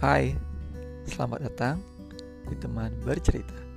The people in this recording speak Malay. Hai, selamat datang di Teman Bercerita.